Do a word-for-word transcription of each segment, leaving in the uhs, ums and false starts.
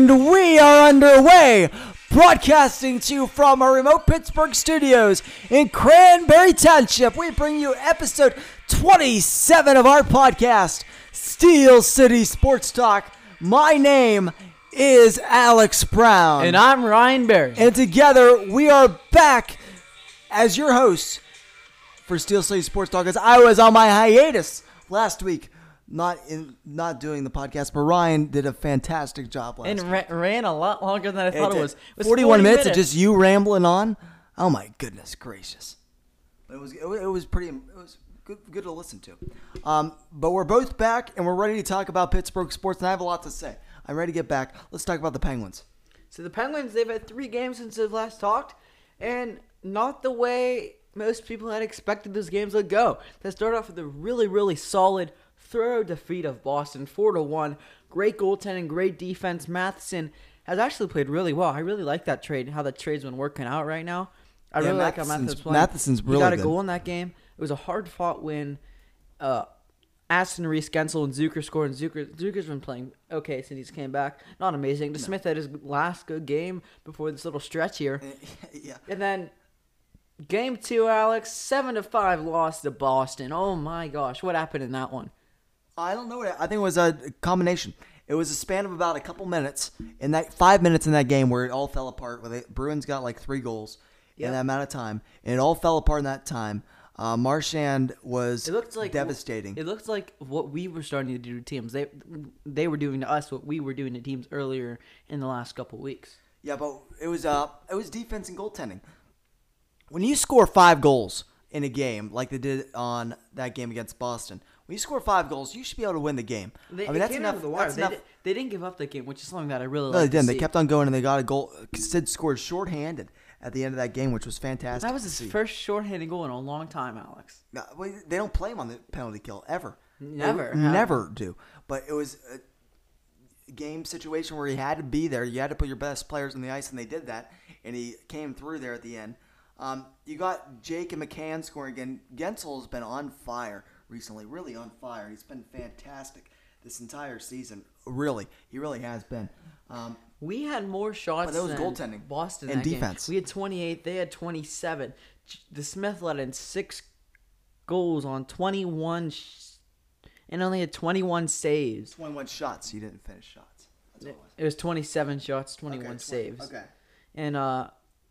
And we are underway, broadcasting to you from our remote Pittsburgh studios in Cranberry Township. We bring you episode twenty-seven of our podcast, Steel City Sports Talk. My name is Alex Brown. And I'm Ryan Berry. And together we are back as your hosts for Steel City Sports Talk, as I was on my hiatus last week. Not in, not doing the podcast, but Ryan did a fantastic job last and week. And ra- ran a lot longer than I thought it, it was. It was forty-one minutes of just you rambling on. Oh my goodness gracious! It was it was, it was pretty. It was good, good to listen to. Um, but we're both back and we're ready to talk about Pittsburgh sports. And I have a lot to say. I'm ready to get back. Let's talk about the Penguins. So the Penguins, they've had three games since they've last talked, and not the way most people had expected those games would go. They started off with a really really solid. Thorough defeat of Boston, four to one. Great goaltending, great defense. Matheson has actually played really well. I really like that trade and how that trade's been working out right now. I yeah, really Matheson's, like how Matheson's playing. Matheson's really good. He got a good. goal in that game. It was a hard-fought win. Uh, Aston Reese, Gensel, and Zucker scored. And Zucker, Zucker's been playing okay since he's came back. Not amazing. DeSmith no. had his last good game before this little stretch here. yeah. And then game two, Alex, seven to five loss to Boston. Oh, my gosh. What happened in that one? I don't know. What it, I think it was a combination. It was a span of about a couple minutes in that five minutes in that game where it all fell apart. Where the Bruins got like three goals yep. in that amount of time, and it all fell apart in that time. Uh, Marchand was it looked like, devastating. It looked like what we were starting to do to teams. They they were doing to us what we were doing to teams earlier in the last couple weeks. Yeah, but it was uh it was defense and goaltending. When you score five goals in a game like they did on that game against Boston. When you score five goals, you should be able to win the game. They, I mean, that's enough. The that's they, enough. Did, they didn't give up the game, which is something that I really. No, they didn't. They kept on going, and they got a goal. Sid scored shorthanded at the end of that game, which was fantastic. That was his first shorthanded goal in a long time, Alex. No, well, they don't play him on the penalty kill ever. Never, they, never do. But it was a game situation where he had to be there. You had to put your best players on the ice, and they did that. And he came through there at the end. Um, you got Jake and McCann scoring again. Gensel has been on fire. Recently, really on fire. He's been fantastic this entire season. Really, he really has been. Um, we had more shots but was than goaltending. Boston and defense. Game. We had twenty-eight. They had twenty-seven. DeSmith let in six goals on twenty-one, sh- and only had twenty-one saves. twenty-one shots. You didn't finish shots. That's what it was. It was twenty-seven shots, twenty-one okay, saves. Okay. And uh,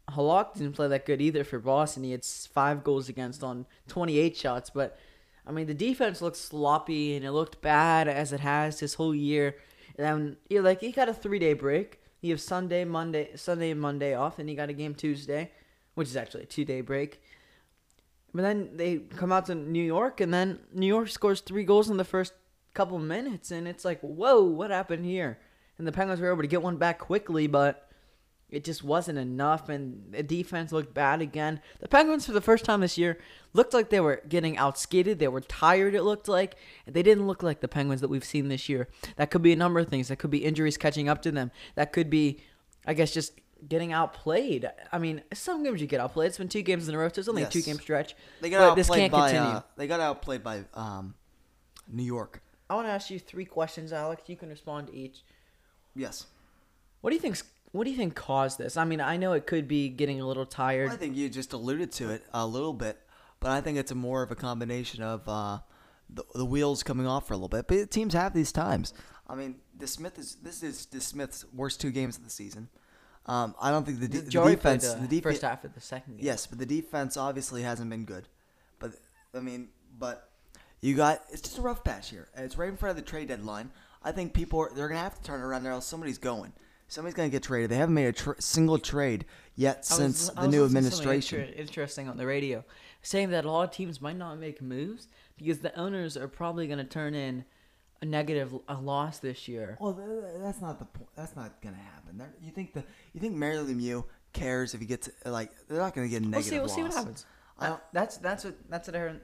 Halak didn't play that good either for Boston. He had five goals against on twenty-eight shots, but. I mean, the defense looked sloppy, and it looked bad, as it has this whole year. And then, you're like, he got a three-day break. You have Sunday, Monday, Sunday and Monday off, and he got a game Tuesday, which is actually a two-day break. But then they come out to New York, and then New York scores three goals in the first couple minutes, and it's like, whoa, what happened here? And the Penguins were able to get one back quickly, but it just wasn't enough, and the defense looked bad again. The Penguins, for the first time this year, looked like they were getting outskated. They were tired, it looked like. They didn't look like the Penguins that we've seen this year. That could be a number of things. That could be injuries catching up to them. That could be, I guess, just getting outplayed. I mean, some games you get outplayed. It's been two games in a row, so it's only yes. a two-game stretch. They got but outplayed this can't by, continue. Uh, they got outplayed by um, New York. I want to ask you three questions, Alex. You can respond to each. Yes. What do you think's What do you think caused this? I mean, I know it could be getting a little tired. Well, I think you just alluded to it a little bit, but I think it's a more of a combination of uh, the, the wheels coming off for a little bit. But teams have these times. I mean, DeSmith is this is DeSmith's worst two games of the season. Um, I don't think the, de- the defense. The, the def- first half of the second game. Yes, but the defense obviously hasn't been good. But I mean, but you got it's just a rough patch here. It's right in front of the trade deadline. I think people are, they're gonna have to turn around there, else somebody's going. Somebody's going to get traded. They haven't made a tra- single trade yet since was, the new administration. Inter- interesting on the radio, saying that a lot of teams might not make moves because the owners are probably going to turn in a negative a loss this year. Well, that's not the point. That's not going to happen. They're, you think the you think Mary Lou Mew cares if he gets like they're not going to get a negative we'll see, we'll loss. We'll see what happens. I don't, that's that's what that's what I heard.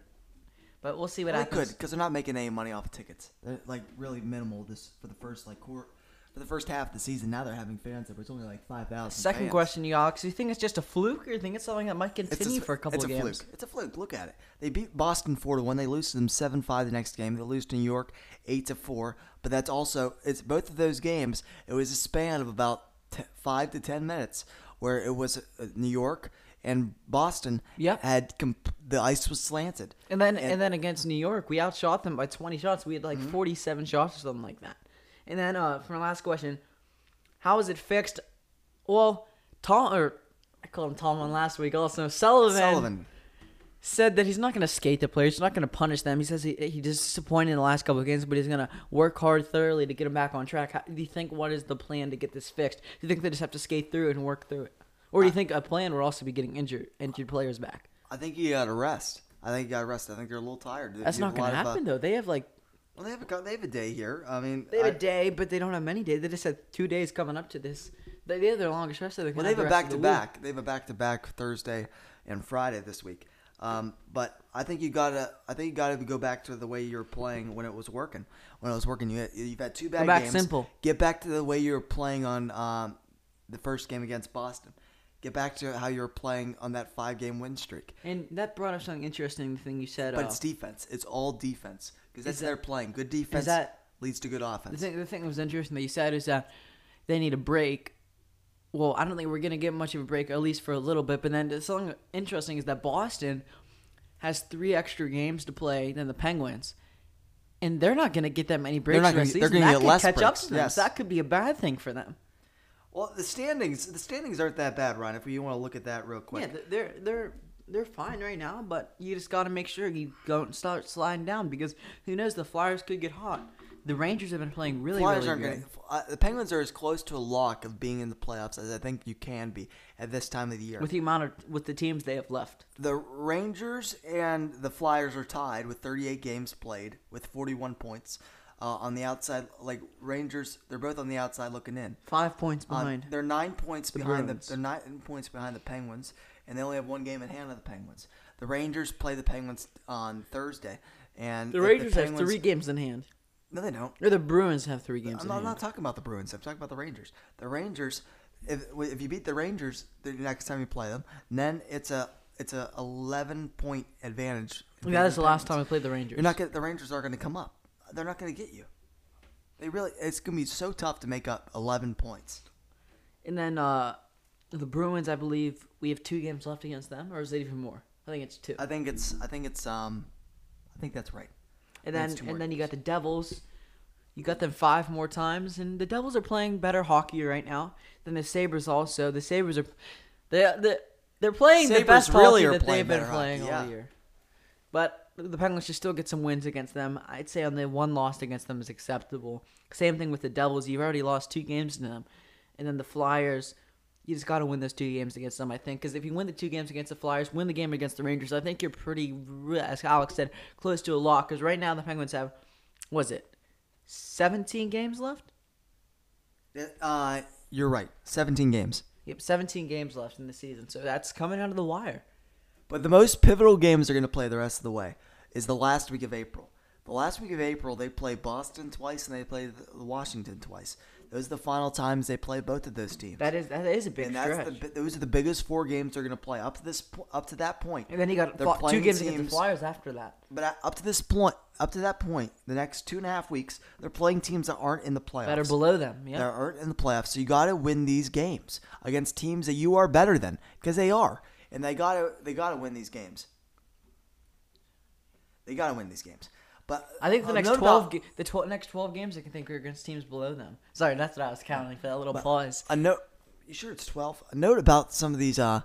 But we'll see what well, happens. They could because they're not making any money off of tickets. They're like really minimal this for the first like quarter. for the first half of the season. Now they're having fans up. It's only like five thousand. Second fans. Question, Yox. Do you think it's just a fluke, or do you think it's something that might continue a, for a couple it's of a games? Fluke. It's a fluke. Look at it. They beat Boston four to one. They lose to them seven five the next game. They lose to New York eight to four. But that's also – it's both of those games, it was a span of about t- five to ten minutes where it was uh, New York – and Boston yep. had comp- the ice was slanted. And then and, and then against New York, we outshot them by twenty shots. We had like mm-hmm. forty-seven shots or something like that. And then uh, for my last question, how is it fixed? Well, Tom, or I called him Tomlin last week also. Sullivan, Sullivan. said that he's not going to skate the players. He's not going to punish them. He says he he disappointed in the last couple of games, but he's going to work hard thoroughly to get them back on track. How, do you think what is the plan to get this fixed? Do you think they just have to skate through it and work through it? Or do you think a plan would also be getting injured injured players back? I think you got to rest. I think you got to rest. I think they're a little tired. They, That's not going to happen, a, though. They have like – Well, they have, a, they have a day here. I mean – They have I, a day, but they don't have many days. They just had two days coming up to this. They, they have their longest rest. Well, they have a back-to-back. They have a back-to-back Thursday and Friday this week. Um, but I think you got to I think you got to go back to the way you were playing when it was working. When it was working, you had, you've had two bad go back games. Simple. Get back to the way you were playing on um, the first game against Boston. Get back to how you were playing on that five-game win streak. And that brought up something interesting, the thing you said. But uh, it's defense. It's all defense. Because that's that, their playing. Good defense that, leads to good offense. The thing, the thing that was interesting that you said is that they need a break. Well, I don't think we're going to get much of a break, at least for a little bit. But then something interesting is that Boston has three extra games to play than the Penguins. And they're not going to get that many breaks. They're going to get could less catch breaks. Up to them. Yes. So that could be a bad thing for them. Well, the standings the standings aren't that bad, Ryan, if you want to look at that real quick. Yeah, they're they're they're fine right now, but you just got to make sure you don't start sliding down because who knows, the Flyers could get hot. The Rangers have been playing really, Flyers really good. Gonna, uh, the Penguins are as close to a lock of being in the playoffs as I think you can be at this time of the year. With the amount of with the teams they have left. The Rangers and the Flyers are tied with thirty-eight games played with forty-one points. Uh, on the outside, like Rangers, they're both on the outside looking in. Five points behind. Um, they're nine points the behind Bruins. the. They're nine points behind the Penguins, and they only have one game in hand of the Penguins. The Rangers play the Penguins on Thursday, and the Rangers the have three games in hand. No, they don't. Or the Bruins have three games. I'm in not, hand. I'm not talking about the Bruins. I'm talking about the Rangers. The Rangers, if if you beat the Rangers the next time you play them, then it's a it's a eleven point advantage. advantage that is the last time I played the Rangers. You're not gonna, the Rangers are going to come up. They're not going to get you. They really. It's going to be so tough to make up eleven points. And then uh, the Bruins, I believe we have two games left against them, or is it even more? I think it's two. I think it's. I think it's. Um, I think that's right. And then, and then you got the Devils. You got them five more times, and the Devils are playing better hockey right now than the Sabres. Also, the Sabres are. They the they're playing the best hockey that they've been playing all year. But. The Penguins should still get some wins against them. I'd say on the one loss against them is acceptable. Same thing with the Devils. You've already lost two games to them. And then the Flyers, you just got to win those two games against them, I think. Because if you win the two games against the Flyers, win the game against the Rangers, I think you're pretty, as Alex said, close to a lock. Because right now the Penguins have, was it, seventeen games left? Uh, you're right. seventeen games. Yep, seventeen games left in the season. So that's coming out of the wire. But the most pivotal games they're going to play the rest of the way is the last week of April. The last week of April, they play Boston twice and they play Washington twice. Those are the final times they play both of those teams. That is that is a big and that's stretch. The, those are the biggest four games they're going to play up to this up to that point. And then you got fl- two games teams, against the Flyers after that. But up to this point, up to that point, the next two and a half weeks, they're playing teams that aren't in the playoffs. That are below them. Yeah, that aren't in the playoffs. So you got to win these games against teams that you are better than because they are. And they gotta they gotta win these games. They gotta win these games. But I think the uh, next no twelve ga- the tw- next twelve games I can think are against teams below them. Sorry, that's what I was counting for that little but pause. A note, you sure it's twelve? A note about some of these. Uh,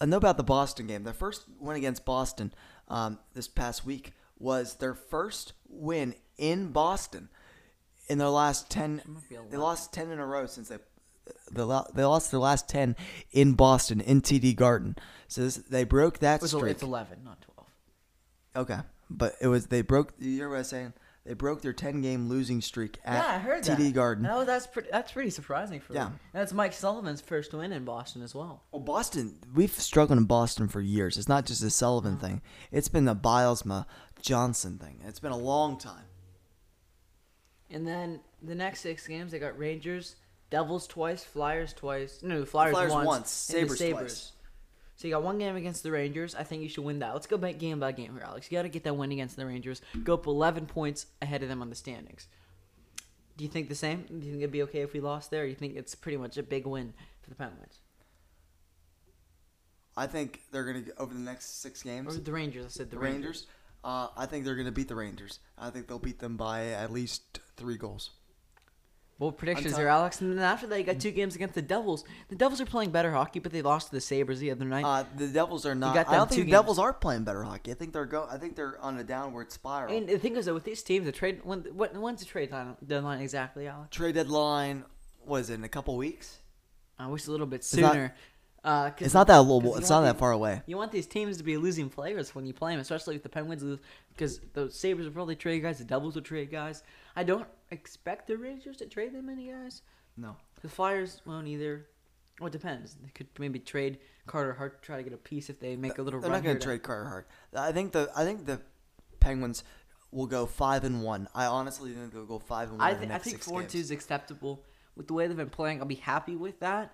a note about the Boston game. Their first win against Boston um, this past week was their first win in Boston in their last ten. They lost ten in a row since they. They lost their last ten in Boston, in T D Garden. So this, they broke that streak. It's eleven, not twelve. Okay. But it was they broke, you hear what I was saying? They broke their ten-game losing streak at yeah, I heard T D that. Garden. No, that's pretty, that's pretty surprising for yeah. them. That's Mike Sullivan's first win in Boston as well. Well, Boston, we've struggled in Boston for years. It's not just a Sullivan oh. thing. It's been the Bilesma-Johnson thing. It's been a long time. And then the next six games, they got Rangers, Devils twice, Flyers twice. No, Flyers, Flyers once, once. Sabres, Sabres twice. So you got one game against the Rangers. I think you should win that. Let's go back game by game here, Alex. You got to get that win against the Rangers. Go up eleven points ahead of them on the standings. Do you think the same? Do you think it'd be okay if we lost there? Or do you think it's pretty much a big win for the Penguins? I think they're going to, over the next six games. Or the Rangers. I said the Rangers. Rangers. Uh, I think they're going to beat the Rangers. I think they'll beat them by at least three goals. Well, predictions here, Alex. And then after that, you got two games against the Devils. The Devils are playing better hockey, but they lost to the Sabres the other night. Uh, the Devils are not. I don't think the Devils are playing better hockey. I think they're go. I think they're on a downward spiral. And the thing is, though, with these teams, the trade. When, what, when's the trade deadline exactly, Alex? Trade deadline was in a couple weeks. I wish a little bit sooner. Uh, it's not that little. It's not that far away. You want these teams to be losing players when you play them, especially if the Penguins lose, because the Sabres will probably trade guys. The Devils will trade guys. I don't expect the Rangers to trade that many guys. No. The Flyers won't either. Well, it depends. They could maybe trade Carter Hart to try to get a piece if they make the, a little. They're run not going to trade Carter Hart. I think the I think the Penguins will go five and one. I honestly think they'll go five and one. I, th- in the next I think four and two is acceptable with the way they've been playing. I'll be happy with that.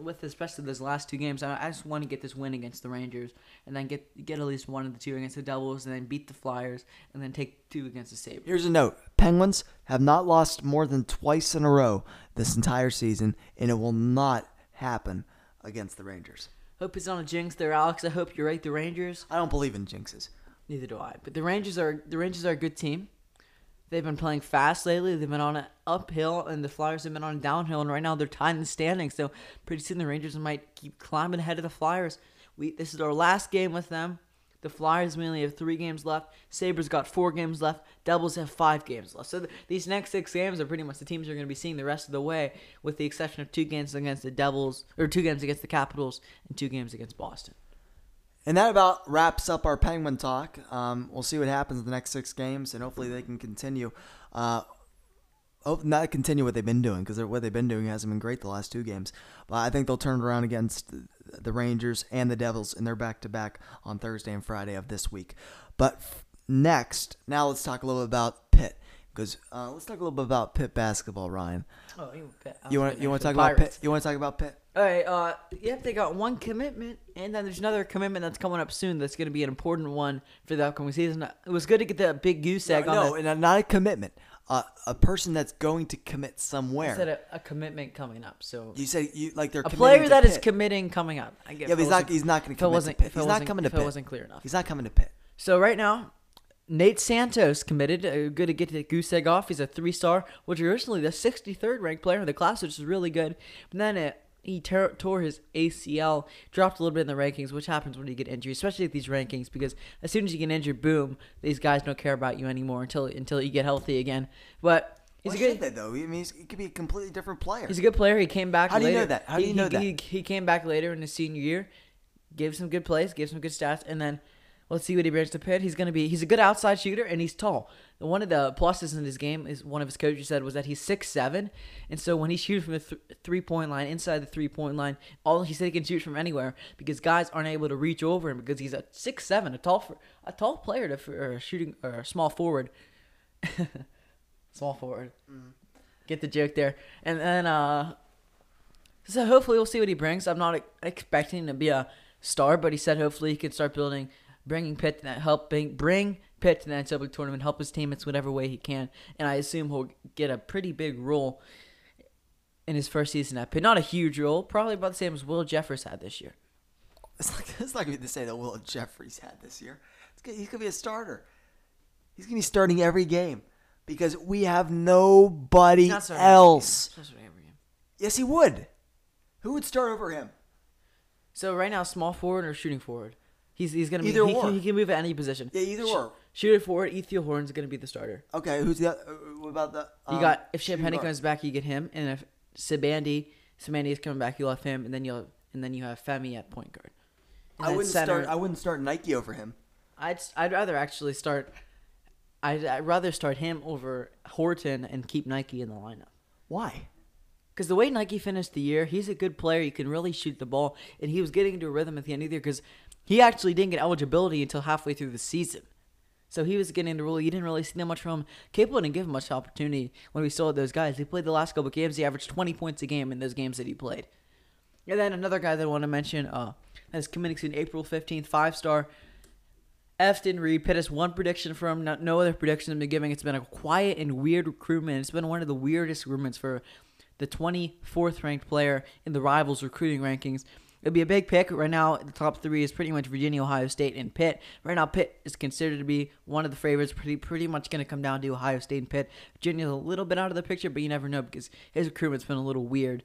With especially those last two games, I just want to get this win against the Rangers, and then get get at least one of the two against the Devils, and then beat the Flyers, and then take two against the Sabres. Here's a note: Penguins have not lost more than twice in a row this entire season, and it will not happen against the Rangers. Hope it's not a jinx there, Alex. I hope you're right. The Rangers. I don't believe in jinxes. Neither do I. But the Rangers are the Rangers are a good team. They've been playing fast lately. They've been on an uphill, and the Flyers have been on a downhill. And right now, they're tied in the standings. So pretty soon, the Rangers might keep climbing ahead of the Flyers. We this is our last game with them. The Flyers mainly have three games left. Sabres got four games left. Devils have five games left. So th- these next six games are pretty much the teams you're going to be seeing the rest of the way, with the exception of two games against the Devils, or two games against the Capitals, and two games against Boston. And that about wraps up our Penguin talk. Um, we'll see what happens in the next six games, and hopefully they can continue. Uh, hope not continue what they've been doing, because what they've been doing hasn't been great the last two games. But I think they'll turn it around against the Rangers and the Devils, and they're back-to-back on Thursday and Friday of this week. But f- next, now let's talk a little bit about Pitt. Because uh, let's talk a little bit about Pitt basketball, Ryan. Oh, Pitt. You want you want to talk about Pitt? You want to talk about Pitt? All right. Uh, yep. They got one commitment, and then there's another commitment that's coming up soon. That's going to be an important one for the upcoming season. It was good to get that big goose egg. No, on no and not a commitment. Uh, a person that's going to commit somewhere. I said a, a commitment coming up. So you said you like they're a player that Pitt. Is committing coming up. I get yeah, but he's not he's not going to commit. Pitt. He's not coming to Pitt. If it wasn't clear enough. He's not coming to Pitt. So right now. Nate Santos committed. Uh, good to get the goose egg off. He's a three-star, which originally the sixty-third ranked player in the class, which is really good. But then it, he ter- tore his A C L, dropped a little bit in the rankings, which happens when you get injured, especially at these rankings, because as soon as you get injured, boom, these guys don't care about you anymore until until you get healthy again. But he's Why a good that though. I mean, he's, he could be a completely different player. He's a good player. He came back. How later. do you know that? How do you he, know he, that? He, he came back later in his senior year, gave some good plays, gave some good stats, and then. Let's see what he brings to Pitt. He's going to be, he's a good outside shooter, and he's tall. One of the pluses in his game is one of his coaches said was that he's six seven, and so when he shoots from the th- three-point line, inside the three-point line, all he said he can shoot from anywhere because guys aren't able to reach over him because he's a six seven, a tall for, a tall player to for, or shooting or a small forward. small forward. Mm. Get the joke there. And then uh, so hopefully we'll see what he brings. I'm not expecting him to be a star, but he said hopefully he can start building Bringing Pitt to that help, bring, bring Pitt to the N C double A tournament, help his teammates whatever way he can, and I assume he'll get a pretty big role in his first season at Pitt. Not a huge role, probably about the same as Will Jeffries had this year. It's not, it's not going to be the same that Will Jeffries had this year. It's gonna, he's going to be a starter. He's going to be starting every game because we have nobody else. Every game. Every game. Yes, he would. Who would start over him? So right now, small forward or shooting forward? He's he's gonna be either he, or. He can move at any position. Yeah, either Sh- or. Shoot it forward. Ethiel Horn's gonna be the starter. Okay, who's the? Other, what about the? Um, you got if Champagne comes back, you get him, and if Sibandi Sibandi is coming back, you'll have him, and then you'll and then you have Femi at point guard. And I wouldn't center, start. I wouldn't start Nike over him. I'd I'd rather actually start. I'd, I'd rather start him over Horton and keep Nike in the lineup. Why? Because the way Nike finished the year, he's a good player. He can really shoot the ball, and he was getting into a rhythm at the end of the year because. He actually didn't get eligibility until halfway through the season. So he was getting the rule. You didn't really see that much from him. Capel didn't give him much opportunity when we saw those guys. He played the last couple of games. He averaged twenty points a game in those games that he played. And then another guy that I want to mention uh, is committing soon, April fifteenth, five-star. Efton Reed. Pittis, one prediction from him. No other prediction I've been giving. It's been a quiet and weird recruitment. It's been one of the weirdest recruitments for the twenty-fourth ranked player in the Rivals recruiting rankings. It'll be a big pick. Right now, the top three is pretty much Virginia, Ohio State, and Pitt. Right now, Pitt is considered to be one of the favorites. Pretty pretty much going to come down to Ohio State and Pitt. Virginia's a little bit out of the picture, but you never know because his recruitment's been a little weird.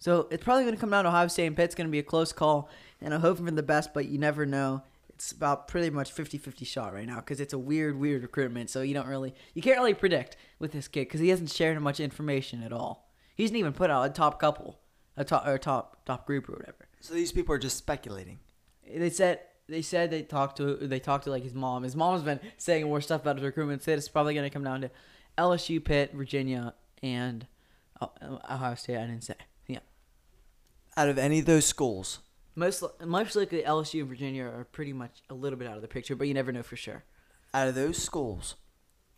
So it's probably going to come down to Ohio State and Pitt. It's going to be a close call, and I'm hoping for the best, but you never know. It's about pretty much fifty-fifty shot right now because it's a weird, weird recruitment, so you don't really, you can't really predict with this kid because he hasn't shared much information at all. He hasn't even put out a top couple, a top or top top group or whatever. So these people are just speculating. They said they said they talked to they talked to like his mom. His mom's been saying more stuff about his recruitment. Said it's probably going to come down to L S U, Pitt, Virginia, and Ohio State. I didn't say. Yeah. Out of any of those schools, most most likely L S U and Virginia are pretty much a little bit out of the picture, but you never know for sure. Out of those schools,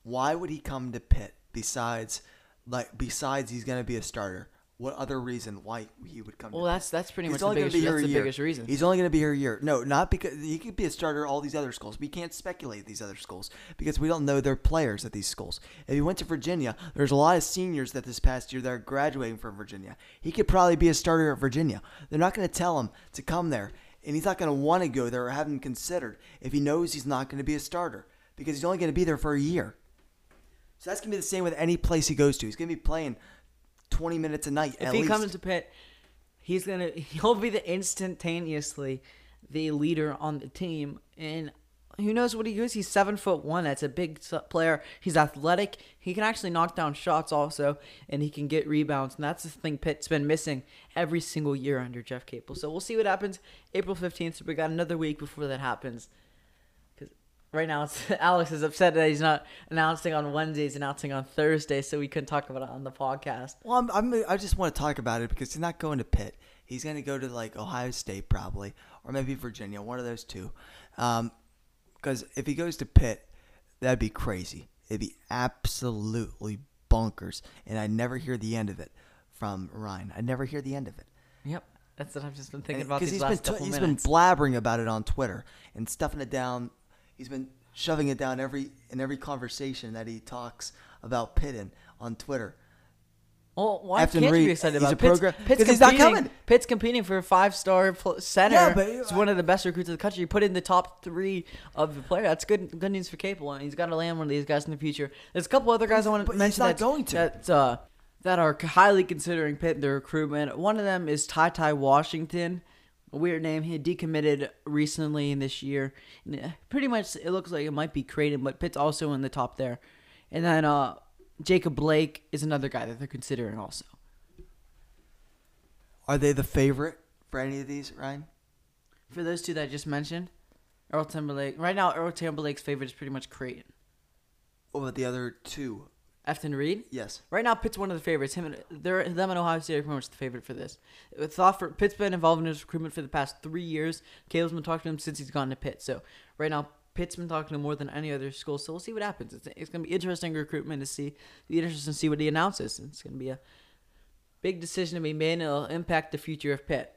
why would he come to Pitt? Besides, like besides, he's going to be a starter. What other reason why he would come? Well, to that's that's pretty he's much the, biggest, that's the biggest reason. He's only going to be here a year. No, not because he could be a starter at all these other schools. We can't speculate these other schools because we don't know their players at these schools. If he went to Virginia, there's a lot of seniors that this past year that are graduating from Virginia. He could probably be a starter at Virginia. They're not going to tell him to come there, and he's not going to want to go there or have him considered if he knows he's not going to be a starter because he's only going to be there for a year. So that's going to be the same with any place he goes to. He's going to be playing twenty minutes a night. If at he least. comes to Pitt, he's gonna he'll be the instantaneously the leader on the team, and who knows what he is? He's seven foot one. That's a big player. He's athletic. He can actually knock down shots also, and he can get rebounds. And that's the thing Pitt's been missing every single year under Jeff Capel. So we'll see what happens April fifteenth. So we got another week before that happens. Right now, it's, Alex is upset that he's not announcing on Wednesdays, announcing on Thursdays, so we couldn't talk about it on the podcast. Well, I'm, I'm, I just want to talk about it because he's not going to Pitt. He's going to go to, like, Ohio State probably, or maybe Virginia, one of those two. Um, because if he goes to Pitt, that'd be crazy. It'd be absolutely bonkers, and I'd never hear the end of it from Ryan. I'd never hear the end of it. Yep. That's what I've just been thinking and, about these he's last been t- couple he's minutes. He's been blabbering about it on Twitter and stuffing it down. He's been shoving it down every in every conversation that he talks about Pitt on Twitter. Well, why Efton can't Reed, you be excited about Pitt? Because Pitt's, Pitt's he's not coming. Pitt's competing for a five-star center. Yeah, but, he's one of the best recruits in the country. You put in the top three of the player. That's good good news for Capel. He's got to land one of these guys in the future. There's a couple other guys I want to but mention not going to. That, uh, that are highly considering Pitt in their recruitment. One of them is Ty Ty Washington. A weird name. He had decommitted recently in this year. Pretty much, it looks like it might be Creighton, but Pitt's also in the top there. And then uh, Jacob Blake is another guy that they're considering also. Are they the favorite for any of these, Ryan? For those two that I just mentioned, Earl Timberlake. Right now, Earl Timberlake's favorite is pretty much Creighton. What about the other two? Efton Reed? Yes. Right now, Pitt's one of the favorites. Him and they're, them and Ohio State are pretty much the favorite for this. Thought for, Pitt's been involved in his recruitment for the past three years. Caleb's been talking to him since he's gone to Pitt. So right now, Pitt's been talking to him more than any other school. So we'll see what happens. It's, it's going to be interesting recruitment to see. It'll be interesting to see what he announces. It's going to be a big decision to be made, and it'll impact the future of Pitt.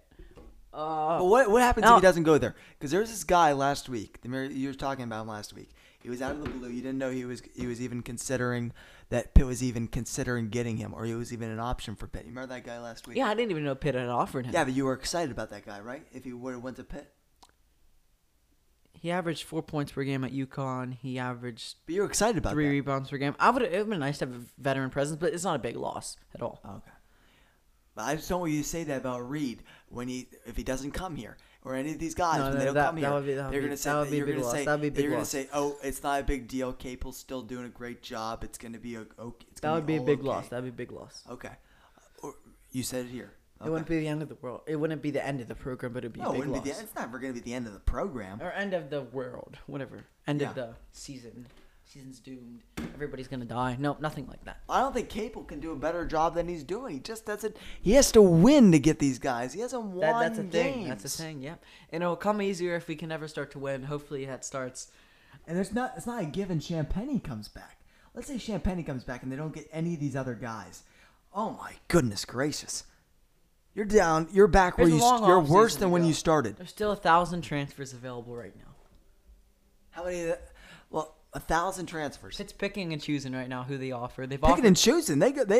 Uh, but what what happens now, if he doesn't go there? Because there was this guy last week. The, you were talking about him last week. He was out of the blue. You didn't know he was he was even considering that Pitt was even considering getting him, or he was even an option for Pitt. You remember that guy last week? Yeah, I didn't even know Pitt had offered him. Yeah, but you were excited about that guy, right? If he would have went to Pitt, he averaged four points per game at UConn. He averaged. But you were excited about three that. rebounds per game. I would. It would been nice to have a veteran presence, but it's not a big loss at all. Oh, okay. But I just don't want you to say that about Reed when he if he doesn't come here. Or any of these guys, no, when no, they don't that, come that here, they're going to say, you're going to say, oh, it's not a big deal. Capel's still doing a great job. It's going to be a, okay. It's that would be, be a big okay. loss. That would be a big loss. Okay. Or, you said it here. Okay. It wouldn't be the end of the world. It wouldn't be the end of the program, but it would be no, a big it loss. Be the, it's never going to be the end of the program. Or end of the world, whatever. End yeah. of the season. Season's doomed. Everybody's going to die. No, nothing like that. I don't think Capel can do a better job than he's doing. He just doesn't. He has to win to get these guys. He hasn't won that, That's a games. thing. That's a thing, yeah. And it'll come easier if we can ever start to win. Hopefully that starts And there's not, it's not a given Champagne comes back. Let's say Champagne comes back and they don't get any of these other guys. Oh, my goodness gracious. You're down. You're back where you, you're worse than when you started. There's still a thousand transfers available right now. How many of the, well, a thousand transfers. It's picking and choosing right now who they offer. They've picking offered, and choosing. They go. They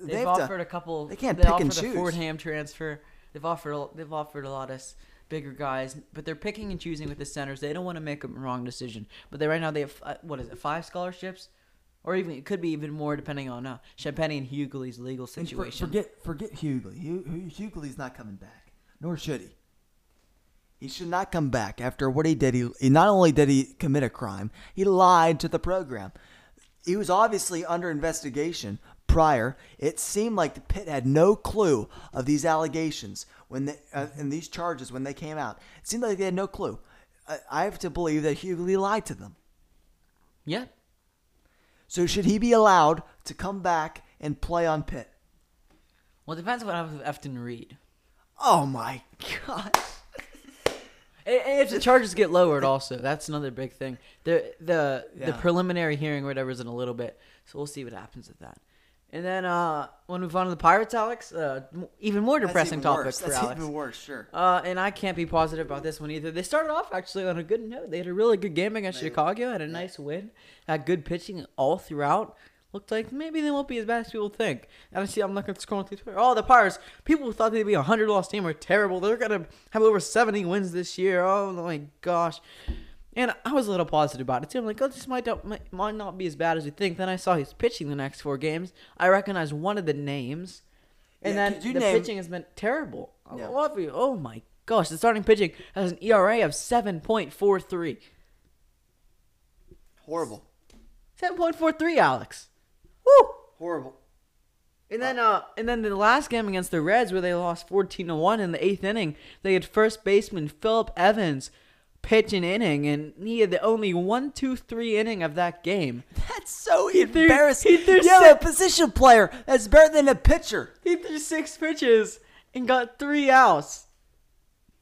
they've, they've offered to, a couple. They can't they pick and choose. They offered a Fordham transfer. They've offered. They've offered a lot of bigger guys, but they're picking and choosing with the centers. They don't want to make a wrong decision. But they right now they have uh, what is it? Five scholarships, or even it could be even more depending on uh, Champagne and Hughley's legal situation. And for, forget forget Hughley. Hugh, Hughley's not coming back, nor should he. He should not come back after what he did. He, he not only did he commit a crime, he lied to the program. He was obviously under investigation prior. It seemed like the Pitt had no clue of these allegations when they, uh, and these charges when they came out. It seemed like they had no clue. I, I have to believe that Hughley lied to them. Yeah. So should he be allowed to come back and play on Pitt? Well, it depends on what happens with Efton Reed. Oh, my God. And if the charges get lowered also, that's another big thing. The the yeah. the preliminary hearing or whatever is in a little bit, so we'll see what happens with that. And then uh, we'll move on to the Pirates, Alex. Uh, even more depressing topic for Alex. That's even worse, sure. Uh, and I can't be positive about this one either. They started off actually on a good note. They had a really good game against maybe. Chicago, had a nice win, had good pitching all throughout. Looked like maybe they won't be as bad as people think. And I see I'm looking at scrolling through Twitter. Oh, the Pirates. People who thought they'd be a one hundred loss team are terrible. They're going to have over seventy wins this year. Oh, my gosh. And I was a little positive about it, too. I'm like, oh, this might, might, might not be as bad as we think. Then I saw he's pitching the next four games. I recognized one of the names. And yeah, then the name... pitching has been terrible. I yeah. love you. Oh, my gosh. The starting pitching has an E R A of seven point four three. Horrible. seven point four three, Alex. Woo! Horrible. And then uh, and then the last game against the Reds where they lost fourteen to one in the eighth inning, they had first baseman Phillip Evans pitch an inning, and he had the only one two three inning of that game. That's so embarrassing. He threw, he threw yeah, six, a position player that's better than a pitcher. He threw six pitches and got three outs.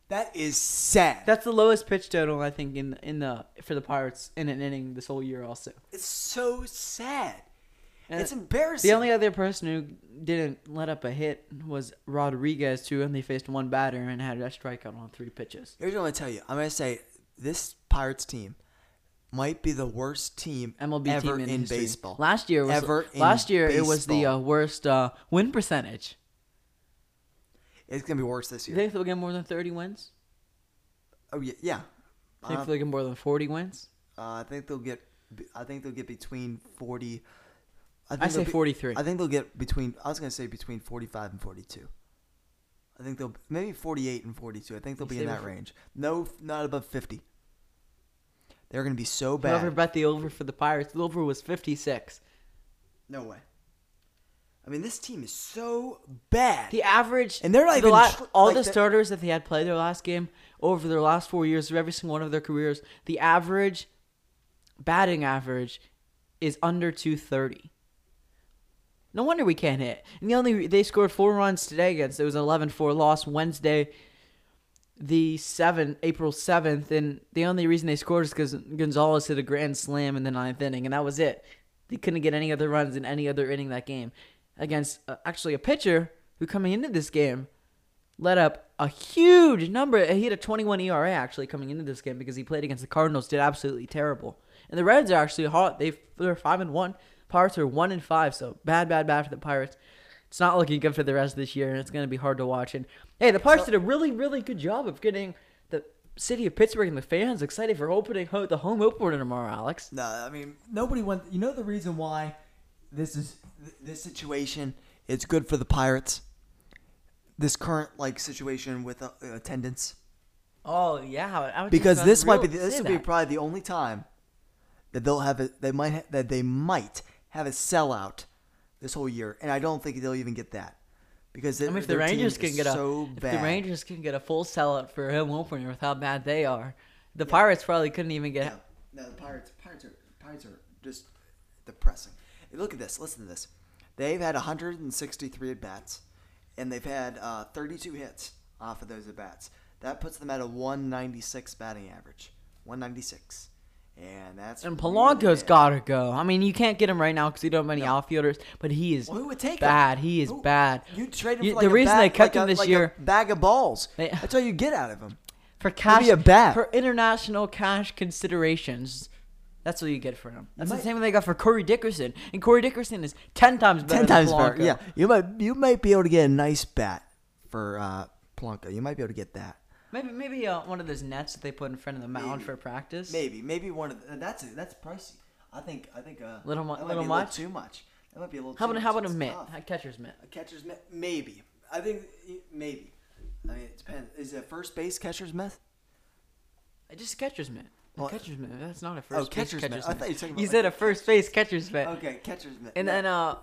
That is sad. That's the lowest pitch total, I think, in in the for the Pirates in an inning this whole year also. It's so sad. And it's embarrassing. The only other person who didn't let up a hit was Rodriguez, who only faced one batter and had a strikeout on three pitches. Here's what I'm going to tell you. I'm going to say this Pirates team might be the worst team M L B ever team in, in baseball. Last year was, ever last year baseball. It was the uh, worst uh, win percentage. It's going to be worse this year. You think they'll get more than thirty wins? Oh, yeah. yeah. You think um, they'll get more than forty wins? Uh, I think they'll get I think they'll get between forty I, think I say be, forty-three. I think they'll get between – I was going to say between forty-five and forty-two. I think they'll – maybe forty-eight and forty-two. I think they'll you be in that before. range. No, not above fifty. They're going to be so bad. Whoever bet the over for the Pirates, the over was fifty-six. No way. I mean, this team is so bad. The average – and they're not even la- – all like the starters that they had played their last game over their last four years of every single one of their careers, the average batting average is under two thirty. No wonder we can't hit. And the only they scored four runs today against it was an eleven four loss Wednesday, the seventh April seventh, and the only reason they scored is because Gonzalez hit a grand slam in the ninth inning, and that was it. They couldn't get any other runs in any other inning that game against uh, actually a pitcher who coming into this game let up a huge number. He had a twenty-one E R A actually coming into this game because he played against the Cardinals, did absolutely terrible, and the Reds are actually hot. They they're five and one. Pirates are one and five, so bad, bad, bad for the Pirates. It's not looking good for the rest of this year, and it's going to be hard to watch. And hey, the Pirates so, did a really, really good job of getting the city of Pittsburgh and the fans excited for opening ho- the home opener tomorrow, Alex. No, I mean nobody went. You know the reason why this is this situation. It's good for the Pirates. This current like situation with uh, attendance. Oh yeah, I would because this might be this would be probably the only time that they'll have a, they might ha- that they might. have a sellout this whole year, and I don't think they'll even get that because it, I mean, if the Rangers can get so a, bad. If the Rangers can get a full sellout for home opener with how bad they are, the yeah. Pirates probably couldn't even get. No, no the Pirates, Pirates are, Pirates are just depressing. Look at this. Listen to this. They've had one hundred sixty-three at bats, and they've had uh, thirty-two hits off of those at bats. That puts them at a one ninety-six batting average. one ninety-six. And that's and Polanco's got to go. I mean, you can't get him right now because you don't have many no. outfielders, but he is well, who would take bad. Him? He is who? Bad. You trade him you, for like the a reason bag, they kept like him a, this like year. A bag of balls. They, that's all you get out of him. For cash, maybe a bat. For international cash considerations. That's what you get for him. That's might, the same thing they got for Corey Dickerson, and Corey Dickerson is ten times better. Ten times than better. Yeah, you might you might be able to get a nice bat for uh, Polanco. You might be able to get that. Maybe maybe uh, one of those nets that they put in front of the mound maybe. for practice. Maybe maybe one of the, that's that's pricey. I think I think uh, little that might little be a much little too much. That might be a little. How about how about a mitt? A catcher's mitt. A catcher's mitt. Maybe I think maybe. I mean, it depends. Is it first base catcher's mitt? Just a catcher's mitt. Well, catcher's mitt. That's not a first. Oh, base catcher's, catcher's mitt. I thought you were talking about. You like said a first base catcher's mitt. Okay, catcher's mitt. And no. then uh,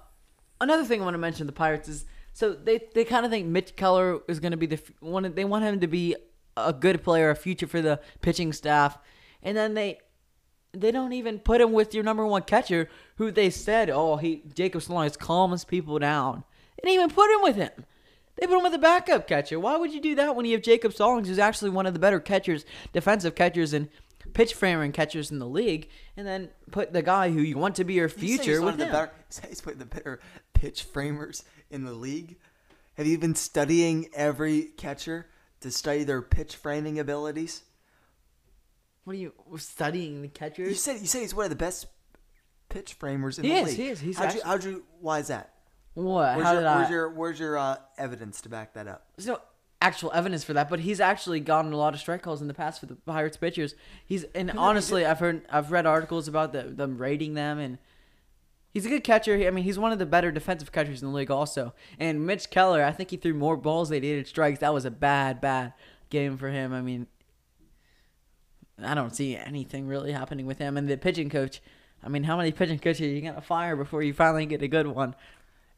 another thing I want to mention the Pirates is so they they kind of think Mitch Keller is going to be the one. They want him to be a good player, a future for the pitching staff, and then they they don't even put him with your number one catcher, who they said, oh, he Jacob Stallings calms people down. They didn't even put him with him. They put him with a backup catcher. Why would you do that when you have Jacob Stallings, who's actually one of the better catchers, defensive catchers and pitch framer and catchers in the league, and then put the guy who you want to be your future you he's with him? The better, he's putting the better pitch framers in the league. Have you been studying every catcher? To study their pitch framing abilities. What are you studying the catchers? You said you said he's one of the best pitch framers in he the is, league. He is. He's how'd actually, you, how'd you, why is that? What? Where's How your, did where's I? Your, where's your uh, evidence to back that up? There's no actual evidence for that, but he's actually gotten a lot of strike calls in the past for the Pirates pitchers. He's and no, honestly, he I've heard I've read articles about the, them rating them, and he's a good catcher. I mean, he's one of the better defensive catchers in the league also. And Mitch Keller, I think he threw more balls than he did strikes. That was a bad, bad game for him. I mean, I don't see anything really happening with him. And the pitching coach, I mean, how many pitching coaches are you going to fire before you finally get a good one?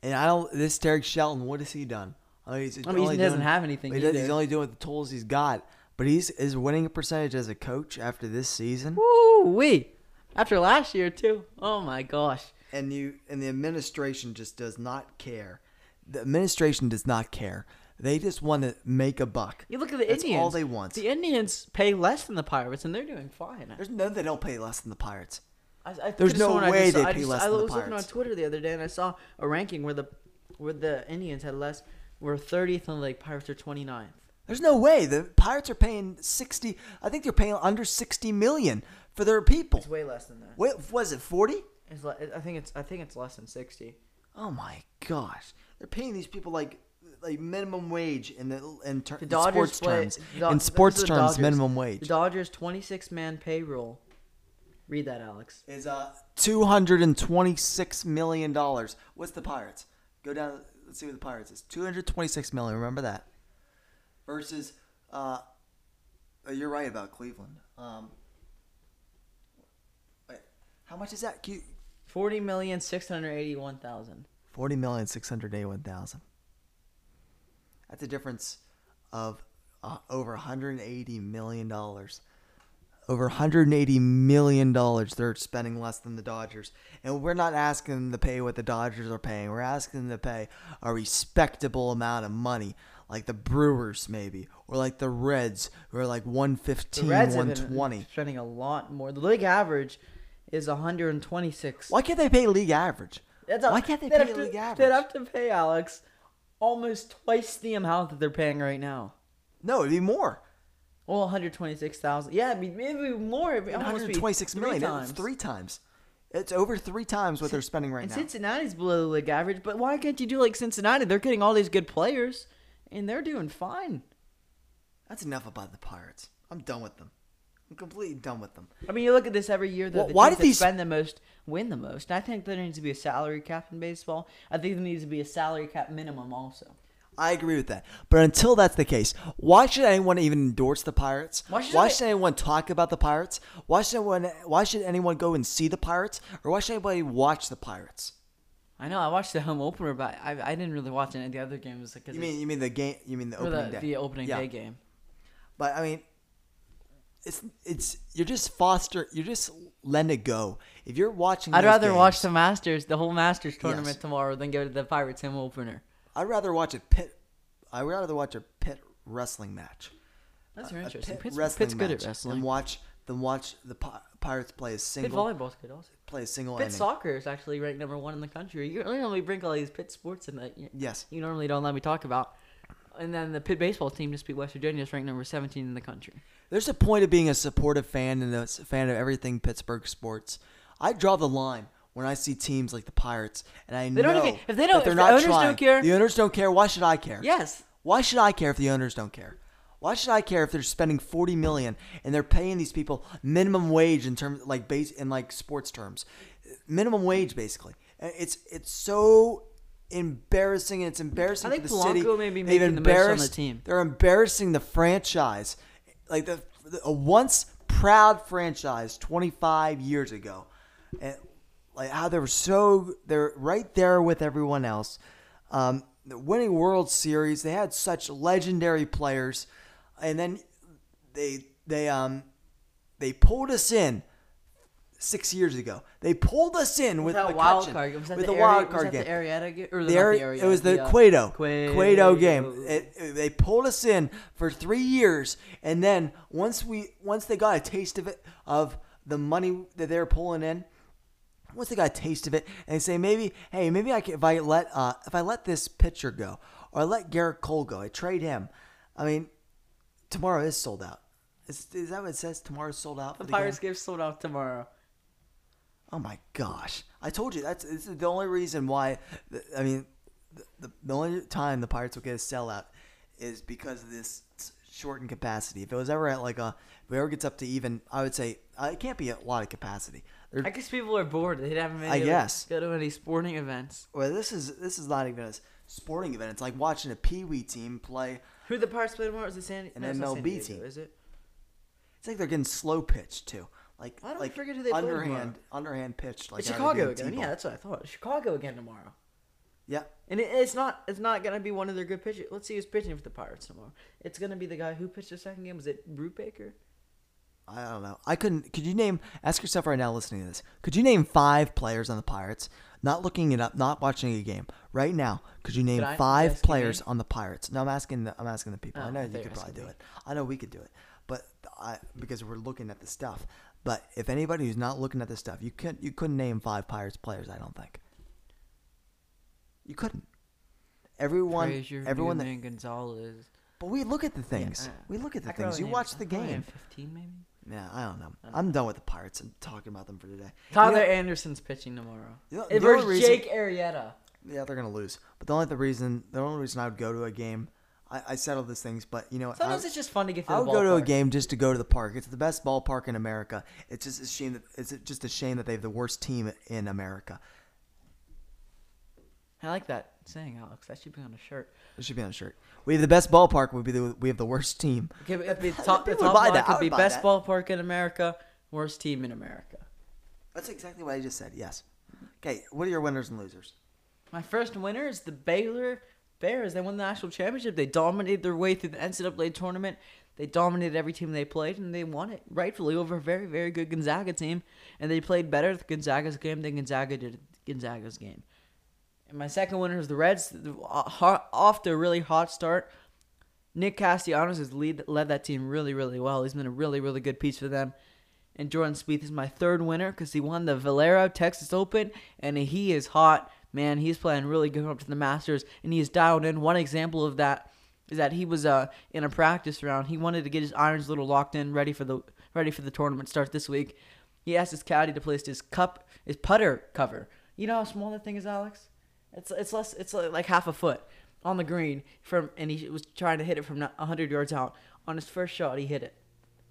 And I don't. This Derek Shelton, what has he done? I mean, he's I mean he doesn't doing, have anything. He does, he's only doing with the tools he's got. But he's his winning percentage as a coach after this season. Woo-wee. After last year, too. Oh, my gosh. And you and the administration just does not care. The administration does not care. They just want to make a buck. You look at the That's Indians. That's all they want. The Indians pay less than the Pirates, and they're doing fine. There's no, they don't pay less than the Pirates. I, I There's no way saw, they pay just, less I than the Pirates. I was looking on Twitter the other day, and I saw a ranking where the where the Indians had less. Were thirtieth, and the Pirates are twenty-ninth. There's no way. The Pirates are paying sixty. I think they're paying under sixty million for their people. It's way less than that. Wait, was it forty? It's le- I think it's I think it's less than sixty. Oh my gosh! They're paying these people like like minimum wage in the in, ter- the Dodgers sports play, terms. Do- in sports terms, Dodgers. Minimum wage. The Dodgers' twenty-six man payroll. Read that, Alex. Is uh two hundred and twenty-six million dollars. What's the Pirates? Go down. Let's see what the Pirates is. Two hundred twenty-six million. Remember that. Versus, uh, you're right about Cleveland. Um, wait, how much is that? Can you, Forty million six hundred eighty-one thousand. Forty million six hundred eighty-one thousand. That's a difference of uh, over one hundred eighty million dollars. Over one hundred eighty million dollars they're spending less than the Dodgers, and we're not asking them to pay what the Dodgers are paying. We're asking them to pay a respectable amount of money, like the Brewers maybe, or like the Reds, who are like one fifteen, one twenty. Spending a lot more. The league average is one hundred twenty-six. Why can't they pay league average? That's a, Why can't they pay to, league average? They'd have to pay, Alex, almost twice the amount that they're paying right now. No, it'd be more. Well, one hundred twenty-six thousand. Yeah, it'd be, it'd be more. It'd be one hundred twenty-six million. Three times. It's three times. It's over three times what they're spending right and now. And Cincinnati's below the league average, but why can't you do like Cincinnati? They're getting all these good players, and they're doing fine. That's enough about the Pirates. I'm done with them. I'm completely done with them. I mean, you look at this every year. Though, well, the why do these spend the most, win the most? And I think there needs to be a salary cap in baseball. I think there needs to be a salary cap minimum also. I agree with that. But until that's the case, why should anyone even endorse the Pirates? Why should, why should they... anyone talk about the Pirates? Why should anyone? Why should anyone go and see the Pirates? Or why should anybody watch the Pirates? I know I watched the home opener, but I I didn't really watch any of the other games. Because you mean you mean the game? You mean the opening the, day? The opening yeah. day game. But I mean. It's it's you're just foster you're just letting it go. If you're watching, I'd rather games, watch the Masters, the whole Masters tournament yes. tomorrow, than go to the Pirates home opener. I'd rather watch a pit. I'd rather watch a pit wrestling match. That's very uh, interesting. Pit Pitt's, wrestling Pitt's good match at wrestling. And watch than watch the Pi- Pirates play a single. Pitt volleyball's good also. Play a single. Pitt inning. Soccer is actually ranked number one in the country. You normally bring all these Pitt sports in that. Yes. You normally don't let me talk about. And then the Pitt baseball team just beat West Virginia. It's ranked number seventeen in the country. There's a point of being a supportive fan and a fan of everything Pittsburgh sports. I draw the line when I see teams like the Pirates, and I they know don't even, if they don't, that they're if not the owners trying. Don't care. The owners don't care. Why should I care? Yes. Why should I care if the owners don't care? Why should I care if they're spending forty million dollars and they're paying these people minimum wage in terms like base in like sports terms, minimum wage basically. It's it's so embarrassing, and it's embarrassing I think for the Polanco city. May be making the most on the team. They're embarrassing the franchise, like the, the a once proud franchise twenty-five years ago, and like how they were so they're right there with everyone else. Um, winning World Series, they had such legendary players. And then they they um they pulled us in six years ago. They pulled us in with the wild card game. With the wild card game. It was the Cueto Cueto game. It, it, they pulled us in for three years, and then once we once they got a taste of it of the money that they were pulling in, once they got a taste of it, and they say maybe hey maybe I can, if I let uh, if I let this pitcher go or I let Garrett Cole go, I trade him. I mean. Tomorrow is sold out. Is, is that what it says? Tomorrow's sold out? The, the Pirates game? Game's sold out tomorrow. Oh, my gosh. I told you. That's this is the only reason why. I mean, the, the, the only time the Pirates will get a sellout is because of this shortened capacity. If it was ever at like a – if it ever gets up to even, I would say uh, it can't be a lot of capacity. They're, I guess people are bored. They haven't been able to go to any sporting events. Well, this is this is not even a sporting event. It's like watching a peewee team play – Who the Pirates played tomorrow? Is it San An no, M L B San Diego, team. Is it? It's like they're getting slow pitched, too. Like, Why don't like I forget who they underhand, played underhand pitched. Like it's Chicago again. Yeah, that's what I thought. Chicago again tomorrow. Yeah. And it, it's not It's not going to be one of their good pitchers. Let's see who's pitching for the Pirates tomorrow. It's going to be the guy who pitched the second game. Was it Brubaker? I don't know. I couldn't. Could you name, ask yourself right now listening to this, could you name five players on the Pirates? Not looking it up, not watching a game. Right now, could you name could five players on the Pirates? No, I'm asking the I'm asking the people. Oh, I know you could probably do me. it. I know we could do it, but I, because we're looking at the stuff. But if anybody who's not looking at the stuff, you couldn't you couldn't name five Pirates players. I don't think you couldn't. Everyone, Frazier, everyone that Gonzalez. But we look at the things. Yeah, we look at the I things. You watch the game. Fifteen, maybe. Yeah, I don't know. I don't I'm know. done with the Pirates and talking about them for today. Tyler you know, Anderson's pitching tomorrow. You know, versus Jake Arrieta. Yeah, they're gonna lose. But the only the reason, the only reason I would go to a game, I, I settle these things. But you know, sometimes I, it's just fun to get. To I would the go to a game just to go to the park. It's the best ballpark in America. It's just a shame that it's just a shame that they have the worst team in America. I like that saying, Alex. That should be on a shirt. It should be on a shirt. We have the best ballpark. We be the, we have the worst team. Okay, but the top, the top line that. Could be best that. Ballpark in America, worst team in America. That's exactly what I just said. Yes. Okay. What are your winners and losers? My first winner is the Baylor Bears. They won the national championship. They dominated their way through the N C double A tournament. They dominated every team they played, and they won it rightfully over a very, very good Gonzaga team. And they played better at Gonzaga's game than Gonzaga did at Gonzaga's game. And my second winner is the Reds. Off to a really hot start. Nick Castellanos has lead, led that team really, really well. He's been a really, really good piece for them. And Jordan Spieth is my third winner because he won the Valero Texas Open, and he is hot. Man, he's playing really good up to the Masters, and he's dialed in. One example of that is that he was uh, in a practice round. He wanted to get his irons a little locked in, ready for the ready for the tournament start this week. He asked his caddy to place his cup, his putter cover. You know how small that thing is, Alex? It's it's less it's like half a foot on the green from, and he was trying to hit it from one hundred yards out. On his first shot, he hit it.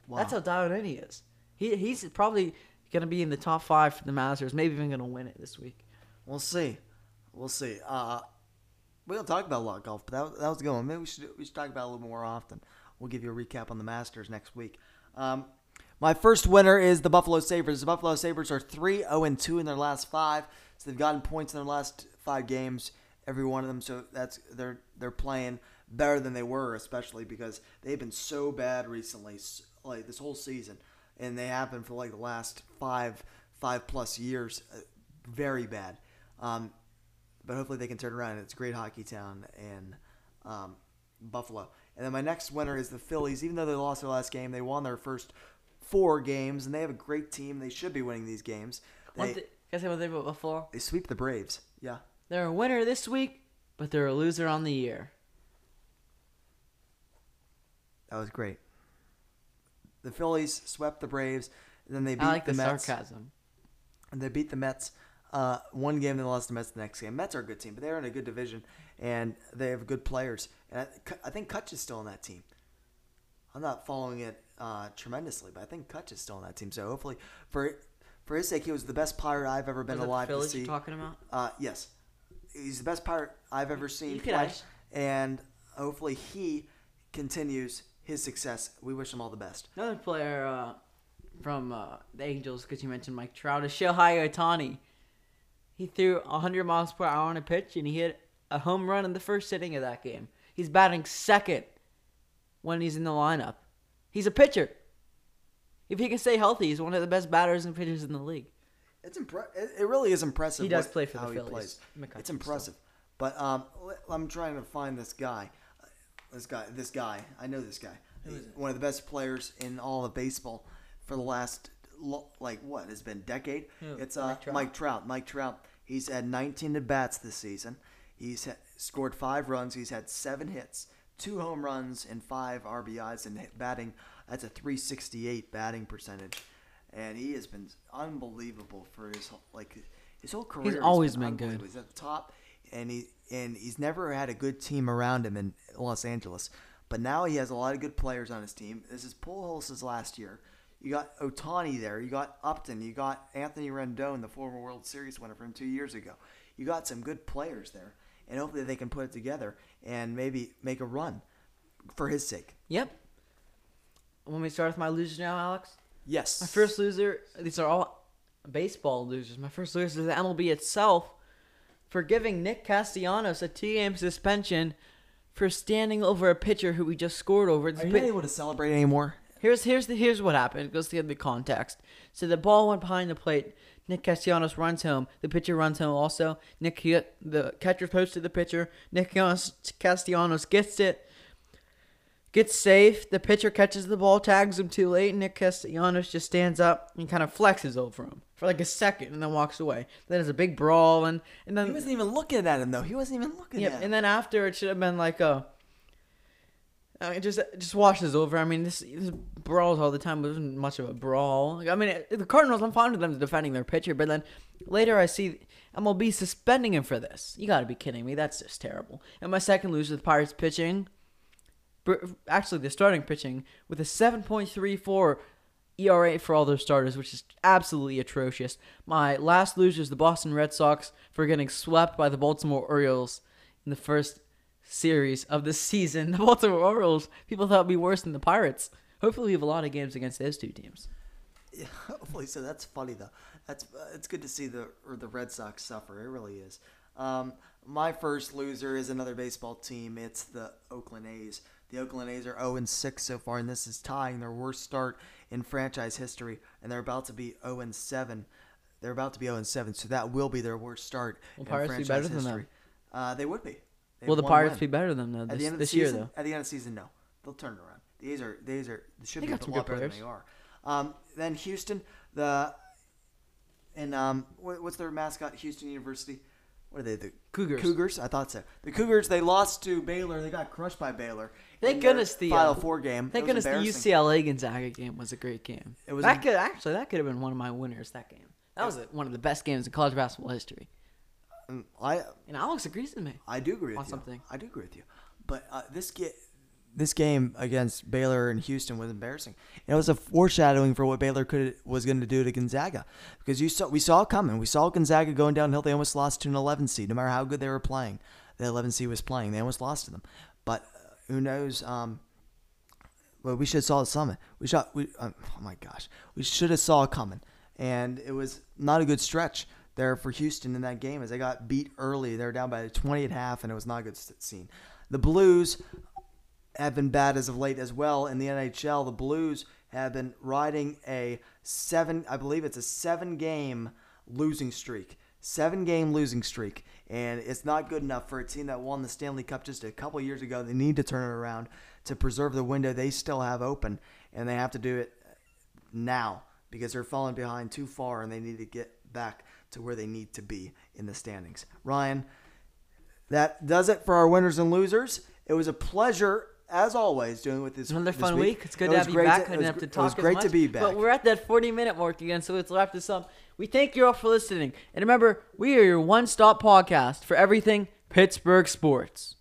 Wow. That's how dialed in he is. He he's probably gonna be in the top five for the Masters, maybe even gonna win it this week. We'll see. We'll see. Uh, we don't talk about a lot of golf, but that, that was a good one. Maybe we should we should talk about it a little more often. We'll give you a recap on the Masters next week. Um, my first winner is the Buffalo Sabres. The Buffalo Sabres are three oh and two in their last five, so they've gotten points in their last five games, every one of them. So that's they're they're playing better than they were, especially because they've been so bad recently, like this whole season, and they have been for like the last five five plus years, uh, very bad. Um, But hopefully they can turn around. It's a great hockey town in um, Buffalo. And then my next winner is the Phillies. Even though they lost their last game, they won their first four games, and they have a great team. They should be winning these games. They, th- can I say what they did with Buffalo? They sweep the Braves. Yeah. They're a winner this week, but they're a loser on the year. That was great. The Phillies swept the Braves, and then they beat I like the, the Mets. Sarcasm. And they beat the Mets. Uh, one game they lost to Mets the next game. Mets are a good team, but they're in a good division, and they have good players. And I, I think Kutch is still on that team. I'm not following it uh, tremendously, but I think Kutch is still on that team. So hopefully, for for his sake, he was the best pirate I've ever been was alive the Phillies to see. You're talking about? Uh, yes, he's the best pirate I've ever seen play, and hopefully he continues his success. We wish him all the best. Another player uh, from uh, the Angels, because you mentioned Mike Trout, is Shohei Ohtani. He threw one hundred miles per hour on a pitch, and he hit a home run in the first inning of that game. He's batting second when he's in the lineup. He's a pitcher. If he can stay healthy, he's one of the best batters and pitchers in the league. It's impre- It really is impressive. He does what, play for the Phillies. It's impressive. So. But um, I'm trying to find this guy. This guy. This guy. I know this guy. Who is it? One of the best players in all of baseball for the last... like what it's been a decade. Ooh, it's uh, Mike Trout. Mike Trout. Mike Trout. He's had nineteen at bats this season. He's ha- scored five runs. He's had seven hits, two home runs, and five R B Is. And batting, that's a three sixty-eight batting percentage. And he has been unbelievable for his whole, like his whole career. He's always been, been good. He's at the top, and he and he's never had a good team around him in Los Angeles. But now he has a lot of good players on his team. This is Pujols' last year. You got Ohtani there. You got Upton. You got Anthony Rendon, the former World Series winner from two years ago. You got some good players there, and hopefully they can put it together and maybe make a run for his sake. Yep. Want me to start with my losers now, Alex? Yes. My first loser, these are all baseball losers. My first loser is the M L B itself for giving Nick Castellanos a two-game suspension for standing over a pitcher who we just scored over. Are you not able to celebrate anymore? Here's here's the here's what happened. Let's get the context. So the ball went behind the plate. Nick Castellanos runs home. The pitcher runs home also. Nick the catcher posted the pitcher. Nick Castellanos gets it. Gets safe. The pitcher catches the ball, tags him too late. Nick Castellanos just stands up and kind of flexes over him for like a second and then walks away. Then there's a big brawl and, and then he wasn't even looking at him though. He wasn't even looking yeah, at him. And then after it should have been like a. Uh, it just it just washes over. I mean, this, this brawls all the time. It wasn't much of a brawl. Like, I mean, it, the Cardinals, I'm fond of them defending their pitcher, but then later I see M L B suspending him for this. You got to be kidding me. That's just terrible. And my second loser, the Pirates pitching, actually the starting pitching, with a seven point three four E R A for all their starters, which is absolutely atrocious. My last loser is the Boston Red Sox for getting swept by the Baltimore Orioles in the first series of the season. The Baltimore Orioles, people thought would be worse than the Pirates. Hopefully we have a lot of games against those two teams. Yeah, hopefully so. That's funny though. That's uh, it's good to see the or the Red Sox suffer. It really is. Um, my first loser is another baseball team. It's the Oakland A's. The Oakland A's are oh and six so far, and this is tying their worst start in franchise history, and they're about to be oh and seven. They're about to be oh and seven, so that will be their worst start well, in Pirates franchise be better history. Than them. Uh, they would be. They Will the Pirates win. Be better than them this, the this season, year, though? At the end of the season, no. They'll turn it around. The A's are, the A's are they should they be a lot better than they are. Um, then Houston, the and um, what, what's their mascot? Houston University. What are they? The Cougars. Cougars. I thought so. The Cougars. They lost to Baylor. They got crushed by Baylor. Thank goodness the Final Four game. Thank goodness the U C L A Gonzaga game was a great game. It was that a, could actually that could have been one of my winners. That game. That yeah. was one of the best games in college basketball history. I and Alex agrees with me. I do agree with on you. Something. I do agree with you. But uh, this ge- this game against Baylor and Houston was embarrassing. And it was a foreshadowing for what Baylor could was going to do to Gonzaga, because you saw we saw it coming. We saw Gonzaga going downhill. They almost lost to an eleven seed. No matter how good they were playing, the eleven seed was playing. They almost lost to them. But uh, who knows? Um, well, we should have saw it coming. We shot. We um, oh my gosh, we should have saw it coming. And it was not a good stretch there for Houston in that game, as they got beat early. They were down by twenty at half, and it was not a good scene. The Blues have been bad as of late as well. In the N H L, the Blues have been riding a seven, I believe it's a seven-game losing streak. Seven-game losing streak, and it's not good enough for a team that won the Stanley Cup just a couple years ago. They need to turn it around to preserve the window they still have open, and they have to do it now because they're falling behind too far and they need to get back to where they need to be in the standings. Ryan, that does it for our winners and losers. It was a pleasure, as always, doing with this. Another this fun week. week. It's good it to have you back. To, I didn't have to talk as much. It was great to be back. But we're at that forty-minute mark again, so let's wrap this up. We thank you all for listening. And remember, we are your one-stop podcast for everything Pittsburgh sports.